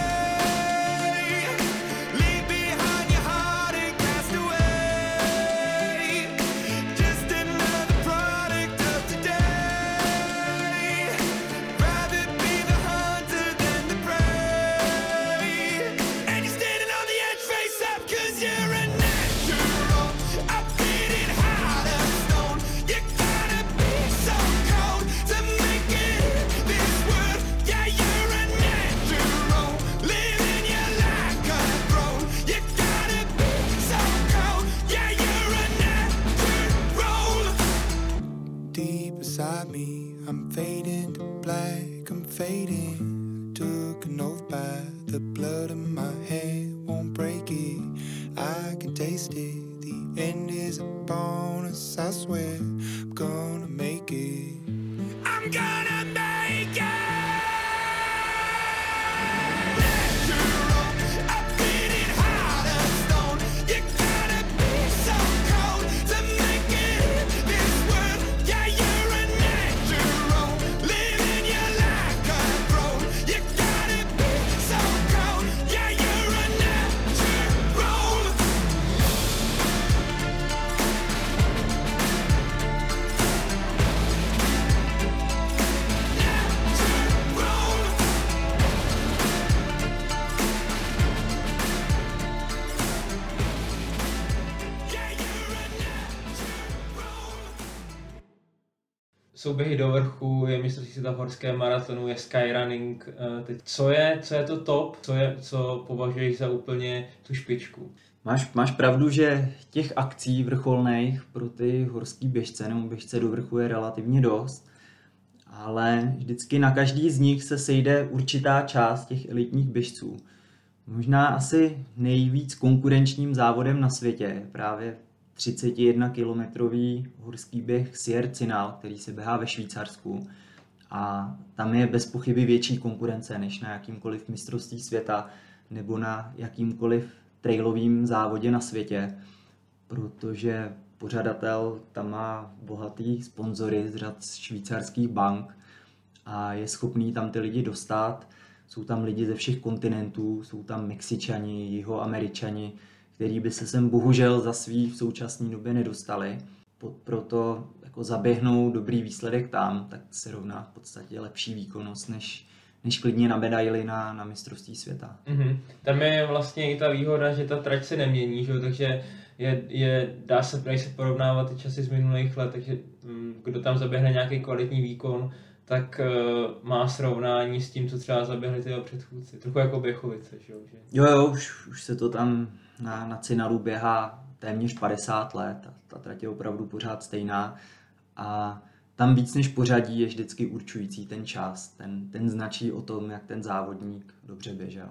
souběhy do vrchu, je mistrovství světa v horském maratonu, je skyrunning. Teď co je to top, co považuješ za úplně tu špičku? Máš pravdu, že těch akcí vrcholných pro ty horský běžce nebo běžce do vrchu je relativně dost, ale vždycky na každý z nich se sejde určitá část těch elitních běžců. Možná asi nejvíc konkurenčním závodem na světě je právě 31-kilometrový horský běh Sierre, který se běhá ve Švýcarsku. A tam je bez pochyby větší konkurence než na jakýmkoliv mistrovství světa nebo na jakýmkoliv trailovým závodě na světě, protože pořadatel tam má bohatý sponzory z řad švýcarských bank a je schopný tam ty lidi dostat. Jsou tam lidi ze všech kontinentů, jsou tam Mexičani, Jihoameričani, který by se sem bohužel za svý v současné době nedostali. Proto jako zaběhnou dobrý výsledek tam, tak se rovná v podstatě lepší výkonnost než klidně na medaili na mistrovství světa. Mm-hmm. Tam je vlastně i ta výhoda, že ta trať se nemění, že? Takže dá se porovnávat ty časy z minulých let, takže kdo tam zaběhne nějaký kvalitní výkon, tak má srovnání s tím, co třeba zaběhli ty jeho předchůdci. Trochu jako Běchovice, že? Jo, už se to tam na Cinaru běhá téměř 50 let. Ta trať je opravdu pořád stejná a tam víc než pořadí je vždycky určující ten čas. Ten značí o tom, jak ten závodník dobře běžel.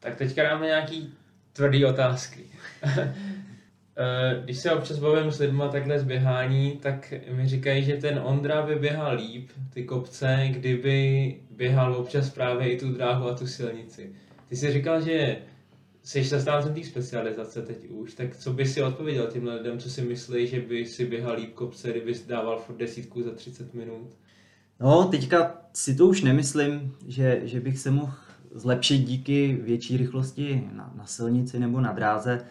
Tak teďka dáme nějaký tvrdý otázky. Když se občas bavím s lidma takhle z běhání, tak mi říkají, že ten Ondra by běhal líp ty kopce, kdyby běhal občas právě i tu dráhu a tu silnici. Ty jsi říkal, že jsi zastáncem té specializace teď už, tak co by si odpověděl těm lidem, co si myslí, že by si běhal líp kopce, kdyby dával furt 10 za 30 minut? No, teďka si to už nemyslím, že bych se mohl zlepšit díky větší rychlosti na silnici nebo na dráze.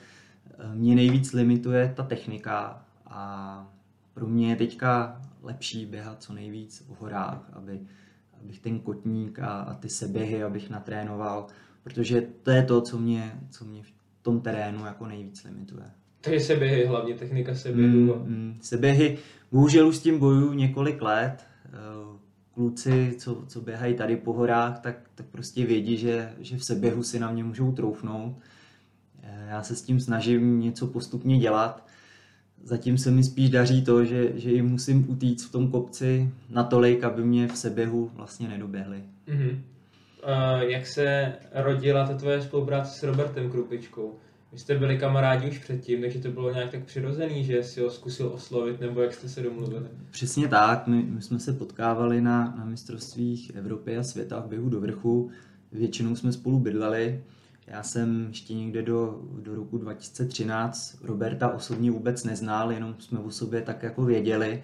Mě nejvíc limituje ta technika a pro mě je teďka lepší běhat co nejvíc v horách, abych ten kotník a ty seběhy, abych natrénoval, protože to je to, co mě v tom terénu jako nejvíc limituje. To je seběhy, hlavně technika seběhu. Seběhy, bohužel už s tím bojuju několik let. Kluci, co běhají tady po horách, tak prostě vědí, že v seběhu si na mě můžou troufnout. Já se s tím snažím něco postupně dělat. Zatím se mi spíš daří to, že jim musím utíct v tom kopci natolik, aby mě v seběhu vlastně nedoběhli. Mm-hmm. Jak se rodila ta tvoje spolupráce s Robertem Krupičkou? Vy jste byli kamarádi už předtím, takže to bylo nějak tak přirozený, že jsi ho zkusil oslovit, nebo jak jste se domluvili? Přesně tak, my jsme se potkávali na mistrovstvích Evropy a světa v běhu do vrchu. Většinou jsme spolu bydleli. Já jsem ještě někde do roku 2013 Roberta osobně vůbec neznal, jenom jsme o sobě tak jako věděli.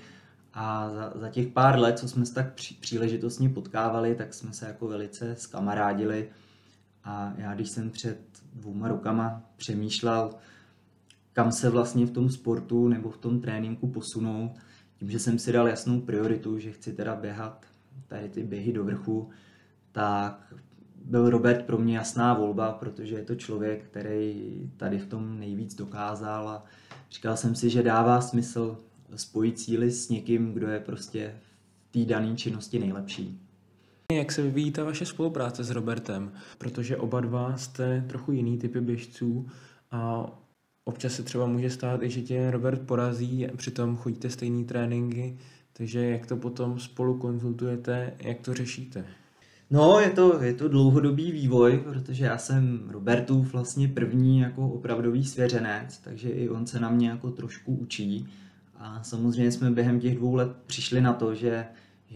A za těch pár let, co jsme se tak příležitostně potkávali, tak jsme se jako velice skamarádili. A já, když jsem před 2 rokama přemýšlel, kam se vlastně v tom sportu nebo v tom tréninku posunout, tím, že jsem si dal jasnou prioritu, že chci teda běhat tady ty běhy do vrchu, tak byl Robert pro mě jasná volba, protože je to člověk, který tady v tom nejvíc dokázal a říkal jsem si, že dává smysl spojit síly s někým, kdo je prostě v té dané činnosti nejlepší. Jak se vyvíjí ta vaše spolupráce s Robertem? Protože oba dva jste trochu jiný typy běžců a občas se třeba může stát i, že tě Robert porazí, přitom chodíte stejný tréninky, takže jak to potom spolu konzultujete, jak to řešíte? No, je to dlouhodobý vývoj, protože já jsem Robertův vlastně první jako opravdový svěřenec, takže i on se na mě jako trošku učí a samozřejmě jsme během těch 2 let přišli na to, že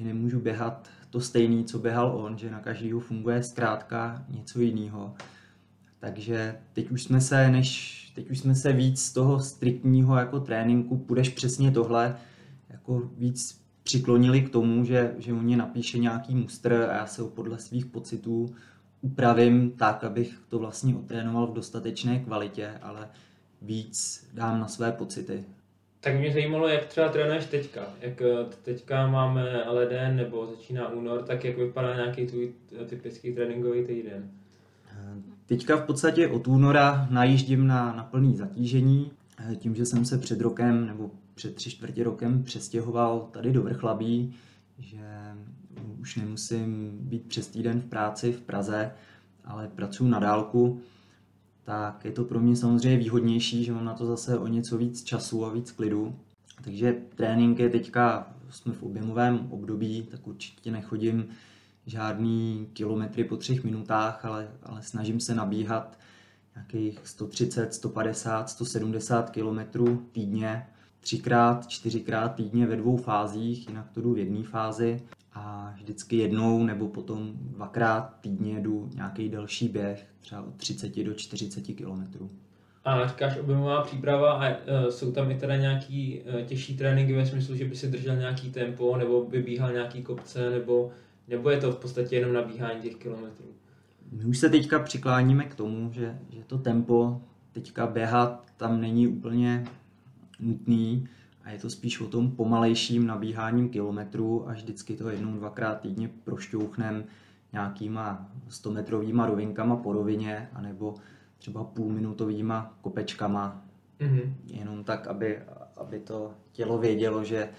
nemůžu běhat to stejný, co běhal on, že na každého funguje zkrátka něco jiného. Takže teď už jsme se víc z toho striktního jako tréninku, půjdeš přesně tohle, jako víc přiklonili k tomu, že on mě napíše nějaký mustr a já se ho podle svých pocitů upravím tak, abych to vlastně otrénoval v dostatečné kvalitě, ale víc dám na své pocity. Tak mě zajímalo, jak třeba trénuješ teďka. Jak teďka máme leden nebo začíná únor, tak jak vypadá nějaký tvůj typický tréninkový týden? Teďka v podstatě od února najíždím na plný zatížení. Tím, že jsem se před rokem nebo před 3/4 rokem přestěhoval tady do Vrchlabí, že už nemusím být přes týden v práci v Praze, ale pracuji na dálku, tak je to pro mě samozřejmě výhodnější, že mám na to zase o něco víc času a víc klidu. Takže trénink je teďka, jsme v objemovém období, tak určitě nechodím žádný kilometry po 3 minutách, ale snažím se nabíhat nějakých 130, 150, 170 kilometrů týdně, 3x, 4x týdně ve 2 fázích, jinak to jdu v 1 fázi. A vždycky jednou nebo potom 2x týdně jdu nějaký delší běh, třeba od 30 do 40 kilometrů. A říkáš objemová příprava a jsou tam i teda nějaký těžší tréninky ve smyslu, že by si držel nějaký tempo nebo by bíhal nějaký kopce, nebo je to v podstatě jenom nabíhání těch kilometrů? My už se teďka přikláníme k tomu, že to tempo teďka běhat tam není úplně nutný, a je to spíš o tom pomalejším nabíháním kilometrů, až vždycky to 1-2x týdně prošťouchnem nějakýma 100metrovýma rovinkama po rovině, anebo třeba půlminutovýma kopečkama. Mm-hmm. Jenom tak, aby to tělo vědělo, že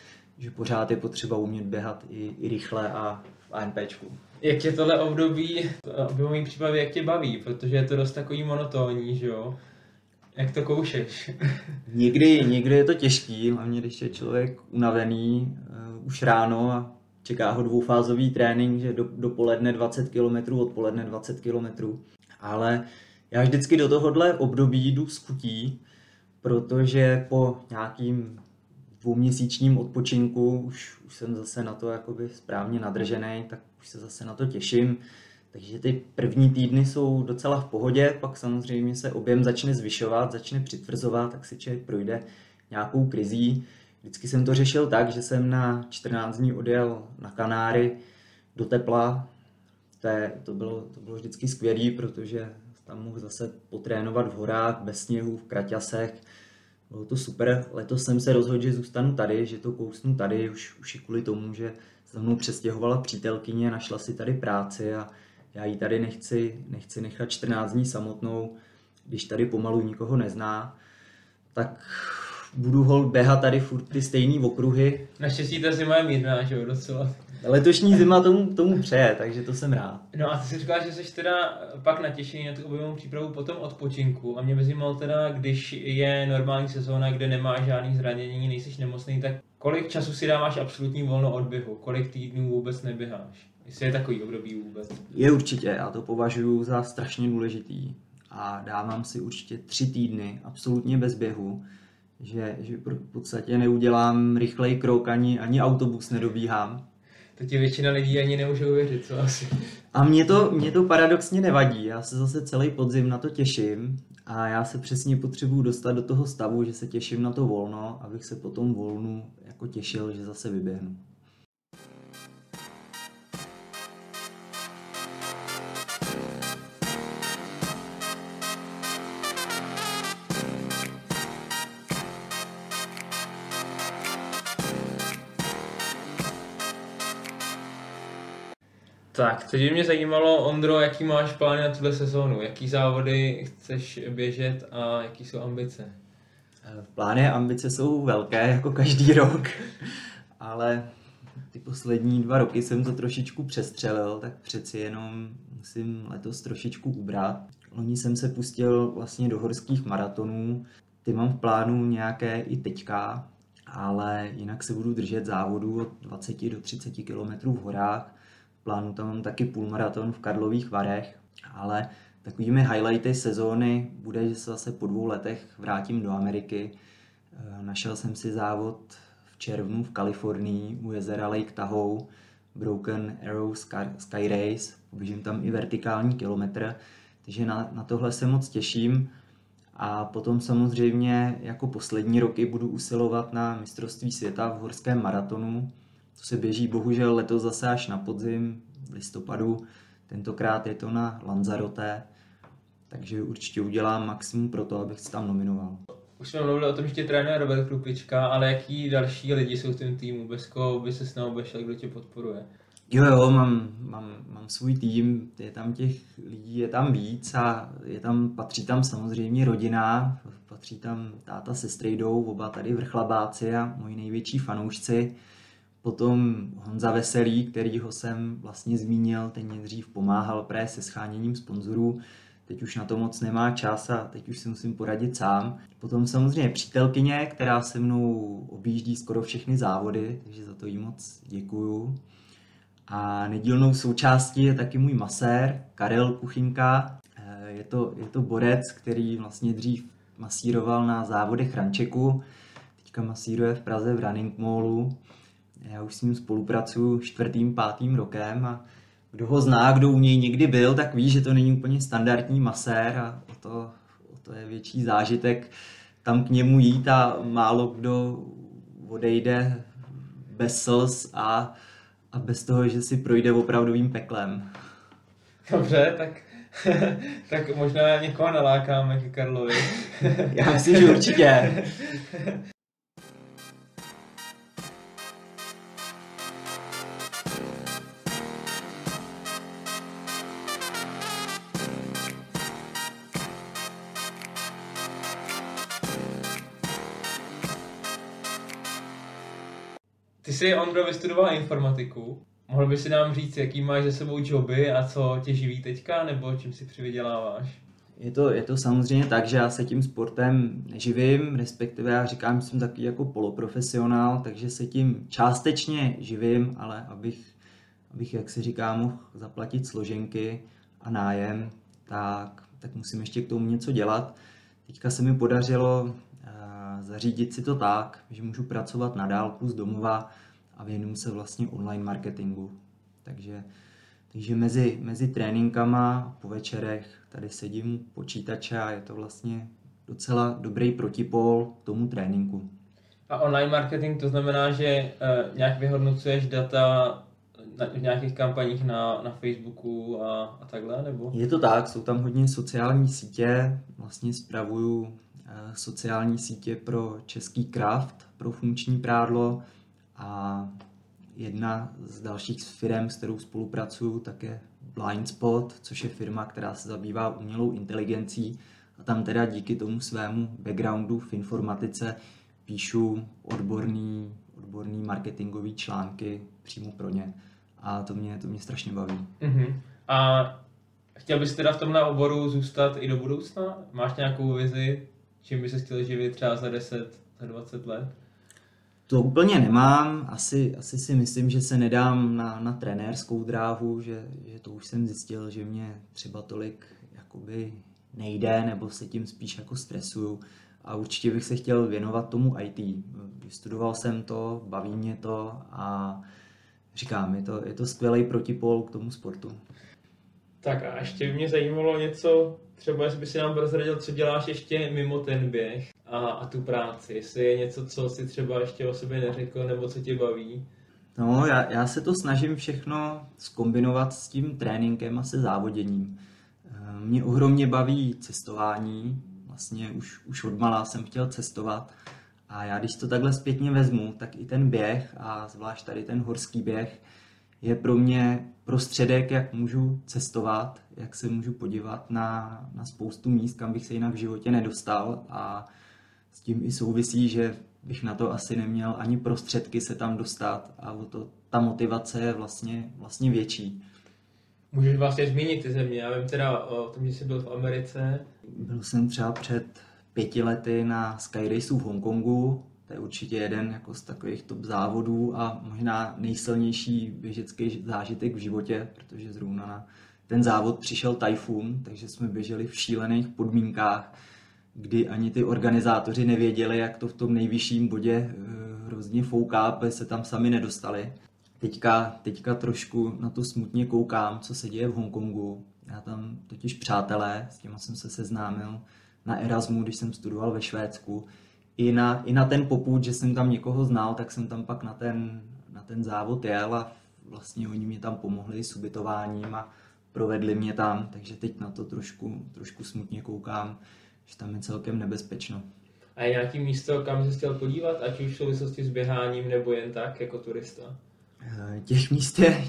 pořád je potřeba umět běhat i rychle a v ANPčku. Jak tě tohle období přípravy, jak tě baví, protože je to dost takový monotónní, že jo? Jak to koušeš? Někdy je to těžký, hlavně když je člověk unavený už ráno a čeká ho 2fázový trénink, že dopoledne 20 km, odpoledne 20 km. Ale já vždycky do tohohle období jdu s chutí, protože po nějakým 2měsíčním odpočinku už jsem zase na to jakoby správně nadržený, tak už se zase na to těším. Takže ty první týdny jsou docela v pohodě, pak samozřejmě se objem začne zvyšovat, začne přitvrzovat, tak si člověk projde nějakou krizí. Vždycky jsem to řešil tak, že jsem na 14 dní odjel na Kanáry do tepla. To bylo vždycky skvělý, protože tam mohl zase potrénovat v horách, bez sněhu, v kraťasech. Bylo to super. Letos jsem se rozhodl, že zůstanu tady, že to kousnu tady, už i kvůli tomu, že se mnou přestěhovala přítelkyně, našla si tady práci a já ji tady nechci nechat 14 dní samotnou, když tady pomalu nikoho nezná, tak budu holt běhat tady furt ty stejný okruhy. Naštěstí ta zima je mírná, že jo, docela. Letošní zima tomu přeje, takže to jsem rád. No a ty jsi říkal, že jsi teda pak natěšený na tu objemovou přípravu po tom odpočinku a mě by zajímalo teda, když je normální sezóna, kde nemáš žádný zranění, nejsiš nemocný, tak kolik času si dáváš absolutní volno od běhu? Kolik týdnů vůbec neběháš? Jestli je takový období vůbec? Je určitě, já to považuji za strašně důležitý a dávám si určitě 3 týdny absolutně bez běhu, že v podstatě neudělám rychlej krok, ani autobus nedobíhám. To ti většina lidí ani nemůže uvěřit, co asi. A mě to paradoxně nevadí, já se zase celý podzim na to těším a já se přesně potřebuju dostat do toho stavu, že se těším na to volno, abych se potom volnu jako těšil, že zase vyběhnu. Tak, teď by mě zajímalo, Ondro, jaký máš plány na tuhle sezónu? Jaký závody chceš běžet a jaký jsou ambice? Plány a ambice jsou velké, jako každý rok, ale ty poslední 2 roky jsem to trošičku přestřelil, tak přeci jenom musím letos trošičku ubrat. Loni jsem se pustil vlastně do horských maratonů, ty mám v plánu nějaké i teďka, ale jinak se budu držet závodů od 20 do 30 km v horách. Plánu tam mám taky půlmaraton v Karlových Varech, ale takovými highlighty sezóny bude, že se zase po 2 letech vrátím do Ameriky. Našel jsem si závod v červnu v Kalifornii u jezera Lake Tahoe, Broken Arrow Sky Race, poběžím tam i vertikální kilometr, takže na tohle se moc těším. A potom samozřejmě jako poslední roky budu usilovat na mistrovství světa v horském maratonu. To se běží bohužel letos zase až na podzim, v listopadu, tentokrát je to na Lanzarote, takže určitě udělám maximum pro to, abych se tam nominoval. Už jsme mluvili o tom, že tě trénuje Robert Krupička, ale jaký další lidi jsou v tom týmu? Bez koho by se s námi obešel, kdo tě podporuje? Jo, mám svůj tým, je tam těch lidí, je tam víc a patří tam samozřejmě rodina, patří tam táta se strejdou, oba tady vrchlabáci a moji největší fanoušci. Potom Honza Veselý, kterýho jsem vlastně zmínil, ten mě dřív pomáhal se sháněním sponzorů. Teď už na to moc nemá čas a teď už si musím poradit sám. Potom samozřejmě přítelkyně, která se mnou objíždí skoro všechny závody, takže za to jí moc děkuju. A nedílnou součástí je taky můj masér, Karel Kuchynka. Je to borec, který vlastně dřív masíroval na závodech Rančeku. Teďka masíruje v Praze v Running Mallu. Já už s ním spolupracuju 4., 5. rokem a kdo ho zná, kdo u něj někdy byl, tak ví, že to není úplně standardní masér a o to je větší zážitek tam k němu jít a málo kdo odejde bez slz a bez toho, že si projde opravdovým peklem. Dobře, tak možná někoho nalákáme ke Karlovi. Já myslím, že určitě. Ty jsi, Ondro, vystudoval informatiku. Mohl by si nám říct, jaký máš za sebou joby a co tě živí teďka, nebo čím si přivyděláváš? Je to samozřejmě tak, že já se tím sportem neživím, respektive já říkám, že jsem taky jako poloprofesionál, takže se tím částečně živím, ale abych jak se říká, mohl zaplatit složenky a nájem, tak musím ještě k tomu něco dělat. Teďka se mi podařilo zařídit si to tak, že můžu pracovat na dálku z domova a věnuju se vlastně online marketingu. Takže mezi tréninkama po večerech tady sedím u počítače a je to vlastně docela dobrý protipól tomu tréninku. A online marketing to znamená, že nějak vyhodnocuješ data v nějakých kampaních na Facebooku a takhle, nebo? Je to tak, jsou tam hodně sociální sítě, vlastně spravuju sociální sítě pro Český kraft, pro Funkční prádlo a jedna z dalších firm, s kterou spolupracuju, tak je Blindspot, což je firma, která se zabývá umělou inteligencí a tam teda díky tomu svému backgroundu v informatice píšu odborný marketingový články přímo pro ně a to mě strašně baví. Mm-hmm. A chtěl bys teda v tomhle oboru zůstat i do budoucna? Máš nějakou vizi? Čím by se chtěl živit třeba za 10, za 20 let? To úplně nemám. Asi si myslím, že se nedám na trenérskou dráhu, že to už jsem zjistil, že mě třeba tolik jakoby nejde, nebo se tím spíš jako stresuju. A určitě bych se chtěl věnovat tomu IT. Vystudoval jsem to, baví mě to a říkám, je to skvělý protipol k tomu sportu. Tak a ještě by mě zajímalo něco, třeba jestli by si nám prozradil, co děláš ještě mimo ten běh a tu práci, jestli je něco, co si třeba ještě o sobě neřekl, nebo co tě baví. No, já se to snažím všechno zkombinovat s tím tréninkem a se závoděním. Mě ohromně baví cestování, vlastně už odmala jsem chtěl cestovat a já když to takhle zpětně vezmu, tak i ten běh a zvlášť tady ten horský běh je pro mě prostředek, jak můžu cestovat, jak se můžu podívat na spoustu míst, kam bych se jinak v životě nedostal a s tím i souvisí, že bych na to asi neměl ani prostředky se tam dostat a o to ta motivace je vlastně větší. Můžeš vlastně zmínit ty země, já vím teda o tom, že jsi byl v Americe. Byl jsem třeba před 5 lety na Skyraceu v Hongkongu. To je určitě jeden jako z takových top závodů a možná nejsilnější běžecký zážitek v životě, protože zrovna na ten závod přišel tajfun, takže jsme běželi v šílených podmínkách, kdy ani ty organizátoři nevěděli, jak to v tom nejvyšším bodě hrozně fouká, protože se tam sami nedostali. Teďka trošku na to smutně koukám, co se děje v Hongkongu. Já tam totiž přátelé, s těma jsem se seznámil na Erasmu, když jsem studoval ve Švédsku, I na ten popud, že jsem tam někoho znal, tak jsem tam pak na ten závod jel a vlastně oni mě tam pomohli s ubytováním a provedli mě tam, takže teď na to trošku smutně koukám, že tam je celkem nebezpečno. A je nějaký místo, kam jsi chtěl podívat, ať už v souvislosti s běháním nebo jen tak, jako turista?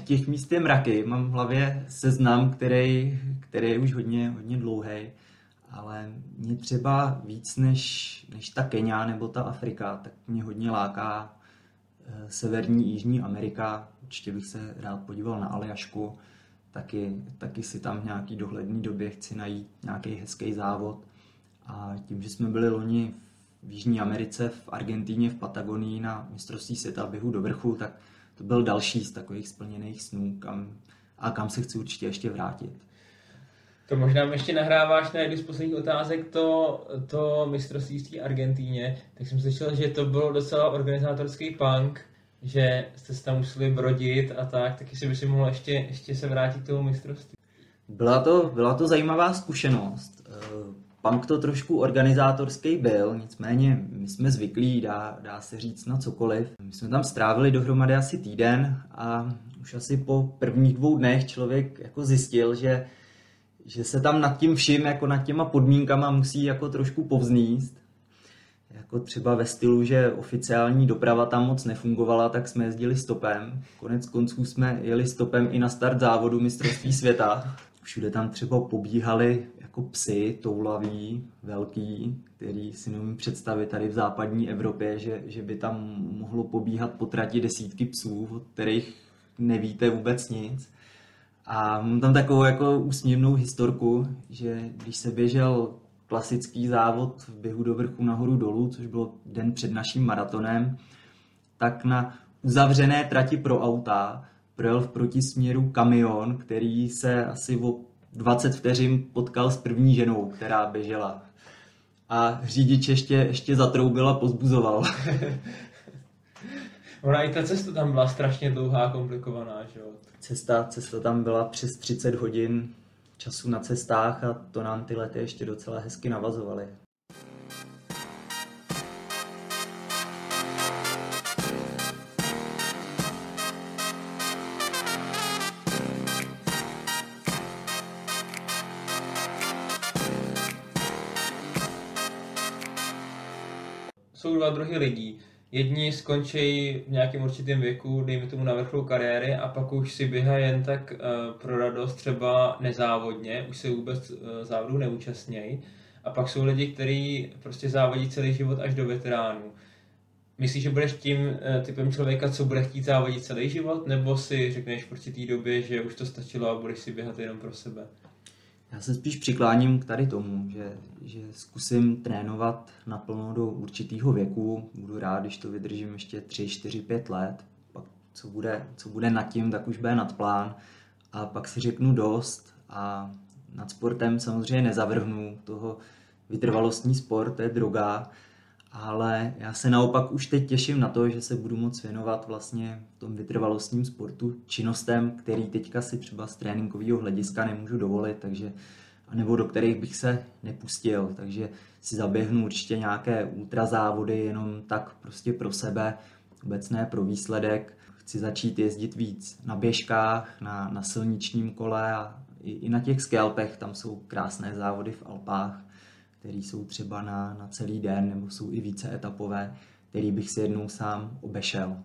Těch míst je mraky. Mám v hlavě seznam, který je už hodně dlouhý, ale mě třeba víc než ta Kenia nebo ta Afrika, tak mě hodně láká severní, jižní Amerika. Určitě bych se rád podíval na Aljašku, taky si tam v nějaký dohledný době chci najít nějaký hezký závod. A tím, že jsme byli loni v Jižní Americe, v Argentíně, v Patagonii na mistrovství světa běhu do vrchu, tak to byl další z takových splněných snů, kam se chci určitě ještě vrátit. To možná ještě nahráváš na jednu z posledních otázek, to mistrovství v té Argentíně. Tak jsem slyšel, že to bylo docela organizátorský punk, že jste se tam museli brodit a tak, tak jestli by si mohl ještě se vrátit k tomu mistrovství. Byla to zajímavá zkušenost. Punk to trošku organizátorský byl, nicméně my jsme zvyklí, dá se říct, na cokoliv. My jsme tam strávili dohromady asi týden a už asi po prvních 2 dnech člověk jako zjistil, že se tam nad tím vším, jako nad těma podmínkama musí jako trošku povzníst. Jako třeba ve stylu, že oficiální doprava tam moc nefungovala, tak jsme jezdili stopem. Konec konců jsme jeli stopem i na start závodu mistrovství světa. Všude tam třeba pobíhali jako psi toulaví, velký, který si nemůžu představit tady v západní Evropě, že by tam mohlo pobíhat po trati desítky psů, od kterých nevíte vůbec nic. A mám tam takovou jako úsměvnou historku, že když se běžel klasický závod v běhu do vrchu nahoru dolů, což bylo den před naším maratonem, tak na uzavřené trati pro auta projel v protisměru kamion, který se asi o 20 vteřin potkal s první ženou, která běžela. A řidič ještě zatroubil a pozbuzoval. Ona i ta cesta tam byla strašně dlouhá a komplikovaná, že jo? Cesta tam byla přes 30 hodin času na cestách a to nám ty lety ještě docela hezky navazovaly. Jsou 2 druhy lidí. Jedni skončí v nějakém určitém věku, dejme tomu na vrcholu kariéry, a pak už si běhá jen tak pro radost, třeba nezávodně, už se vůbec závodů neúčastnějí. A pak jsou lidi, kteří prostě závodí celý život až do veteránů. Myslíš, že budeš tím typem člověka, co bude chtít závodit celý život, nebo si řekneš v určitý době, že už to stačilo a budeš si běhat jenom pro sebe? Já se spíš přikláním k tady tomu, že zkusím trénovat naplno do určitého věku. Budu rád, když to vydržím ještě 3, 4, 5 let. Pak co bude nad tím, tak už bude nad plán. A pak si řeknu dost a nad sportem samozřejmě nezavrhnu. Toho vytrvalostní sport, to je droga. Ale já se naopak už teď těším na to, že se budu moc věnovat vlastně tom vytrvalostním sportu činnostem, který teďka si třeba z tréninkového hlediska nemůžu dovolit, takže, nebo do kterých bych se nepustil. Takže si zaběhnu určitě nějaké ultrazávody jenom tak prostě pro sebe, vůbec ne pro výsledek. Chci začít jezdit víc na běžkách, na silničním kole a i na těch skalpech, tam jsou krásné závody v Alpách, který jsou třeba na celý den, nebo jsou i více etapové, který bych si jednou sám obešel.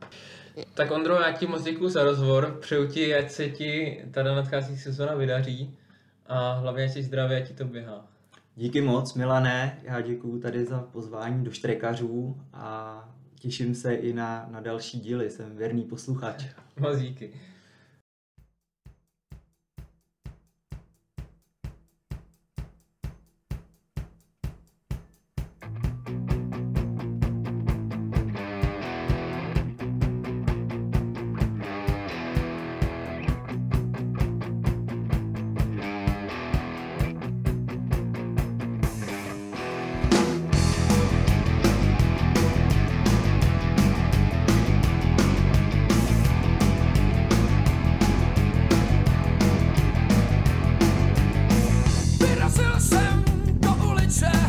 Tak Ondro, já ti moc děkuju za rozhovor, přeju ti, ať se ti tady nadcházející sezona vydaří a hlavně ať jsi zdravý, ať ti to běhá. Díky moc, Milané, já děkuju tady za pozvání do Štrekařů a těším se i na další díly, jsem věrný posluchač. Moc díky. Jsem do ulice.